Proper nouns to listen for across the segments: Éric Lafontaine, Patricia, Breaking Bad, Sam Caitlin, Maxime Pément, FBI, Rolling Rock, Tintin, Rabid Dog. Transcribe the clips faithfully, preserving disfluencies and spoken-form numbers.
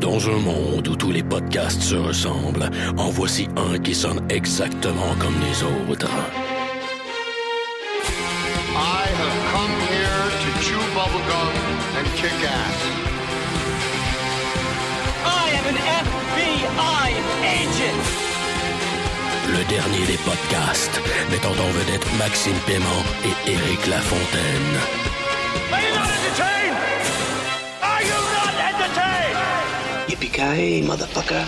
Dans un monde où tous les podcasts se ressemblent, en voici un qui sonne exactement comme les autres. I have come here to chew bubblegum and kick ass. I am an F B I agent. Le dernier des podcasts, mettant en vedette Maxime Pément et Éric Lafontaine. Are you not entertained? Are you not entertained? Yippee-ki-yay, motherfucker.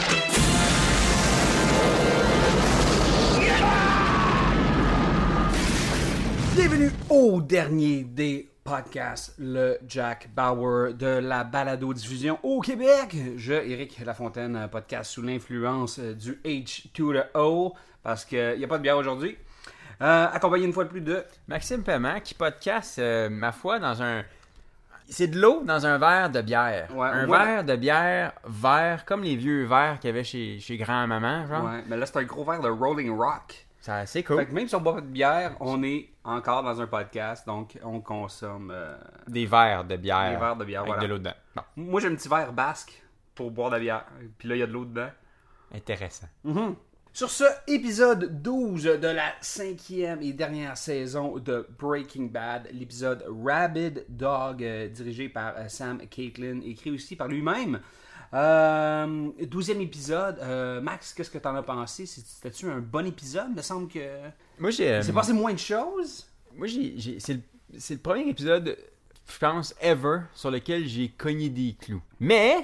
Bienvenue au dernier des podcasts, le Jack Bauer de la balado-diffusion au Québec. Je, Éric Lafontaine, podcast sous l'influence du H deux O, parce qu'il n'y a pas de bière aujourd'hui. Euh, accompagné une fois de plus de Maxime Pément, qui podcast, euh, ma foi, dans un... C'est de l'eau dans un verre de bière. Ouais, un ouais. verre de bière vert, comme les vieux verres qu'il y avait chez, chez grand-maman, genre. Ouais, mais là, c'est un gros verre de Rolling Rock. Ça, c'est cool. Fait que même si on boit pas de bière, on est encore dans un podcast, donc on consomme... Euh... Des verres de bière. Des verres de bière, avec voilà. de l'eau dedans. Bon. Moi, j'ai un petit verre basque pour boire de la bière. Puis là, il y a de l'eau dedans. Intéressant. Mm-hmm. Sur ce, épisode douze de la cinquième et dernière saison de Breaking Bad, l'épisode Rabid Dog, euh, dirigé par euh, Sam Caitlin, écrit aussi par lui-même. Euh, douzième épisode, euh, Max, qu'est-ce que t'en as pensé? C'était-tu un bon épisode? Il me semble que... Moi, j'ai... Euh... C'est passé moins de choses? Moi, j'ai... j'ai... C'est, le... C'est le premier épisode, je pense, ever, sur lequel j'ai cogné des clous. Mais,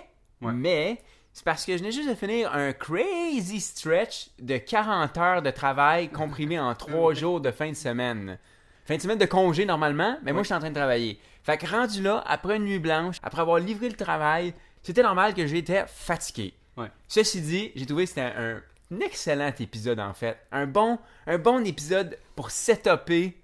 ouais. mais, c'est parce que je venais juste de finir un crazy stretch de quarante heures de travail comprimé en trois jours de fin de semaine. Fin de semaine de congé, normalement, mais ouais. moi, je suis en train de travailler. Fait que rendu là, après une nuit blanche, après avoir livré le travail... C'était normal que j'étais fatigué. Ouais. Ceci dit, j'ai trouvé que c'était un, un excellent épisode, en fait. Un bon, un bon épisode pour set-upper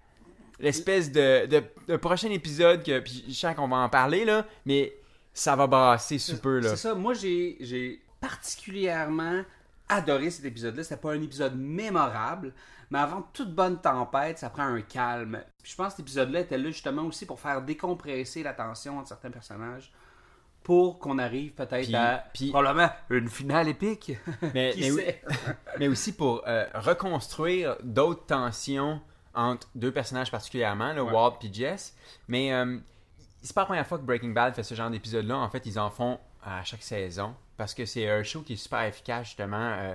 l'espèce de, de, de prochain épisode que puis je sens qu'on va en parler, là, mais ça va brasser sous peu. Là. C'est ça. Moi, j'ai, j'ai particulièrement adoré cet épisode-là. C'était pas un épisode mémorable, mais avant toute bonne tempête, ça prend un calme. Puis je pense que cet épisode-là était là justement aussi pour faire décompresser la tension de certains personnages. Pour qu'on arrive peut-être puis, à puis, probablement une finale épique. Mais, Qui mais, sait? mais aussi pour euh, reconstruire d'autres tensions entre deux personnages particulièrement, le ouais. Walt et Jess. Mais euh, c'est pas la première fois que Breaking Bad fait ce genre d'épisode-là. En fait, ils en font à chaque saison parce que c'est un show qui est super efficace justement. Euh,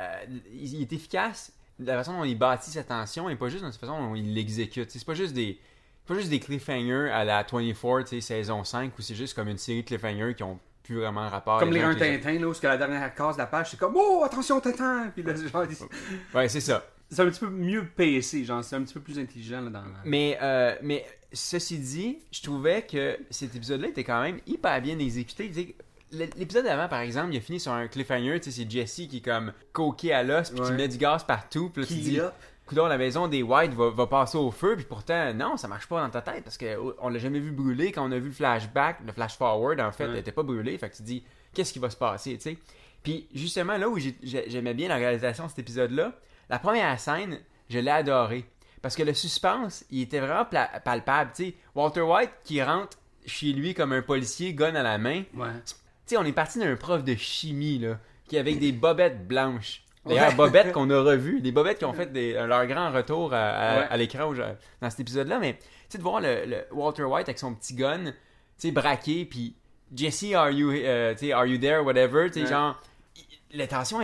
euh, il est efficace de la façon dont il bâtit sa tension et pas juste de la façon dont il l'exécute. C'est pas juste des... Pas juste des cliffhangers à la vingt-quatre, tu sais, saison cinq, où c'est juste comme une série de cliffhangers qui ont plus vraiment rapport. Comme les uns Tintin, là, où la dernière case de la page, c'est comme « Oh, attention, Tintin! » Puis là, genre... Ouais, c'est ça. C'est un petit peu mieux P C, genre, c'est un petit peu plus intelligent, là, dans... Mais, euh, mais ceci dit, je trouvais que cet épisode-là était quand même hyper bien exécuté, tu sais... L'épisode d'avant, par exemple, il a fini sur un cliffhanger, tu sais, c'est Jesse qui est comme coqué à l'os, puis ouais. qui met du gaz partout, puis là, tu dis... Coudon, la maison des White va, va passer au feu, puis pourtant, non, ça marche pas dans ta tête, parce qu'on l'a jamais vu brûler. Quand on a vu le flashback, le flash-forward, en fait, ouais. elle était pas brûlée, fait que tu te dis, qu'est-ce qui va se passer, tu sais? Puis, justement, là où j'ai, j'aimais bien la réalisation de cet épisode-là, la première scène, je l'ai adorée, parce que le suspense, il était vraiment pla- palpable, tu sais. Walter White, qui rentre chez lui comme un policier, gun à la main, ouais. tu sais, on est parti d'un prof de chimie, là, qui avec des bobettes blanches. D'ailleurs, ouais. bobettes qu'on a revues, des bobettes qui ont fait des, leur grand retour à, à, ouais. à l'écran dans cet épisode-là. Mais tu sais, de voir le, le Walter White avec son petit gun, tu sais, braqué, puis Jesse, are you, uh, tu sais, are you there, whatever, tu sais, ouais. genre, la tension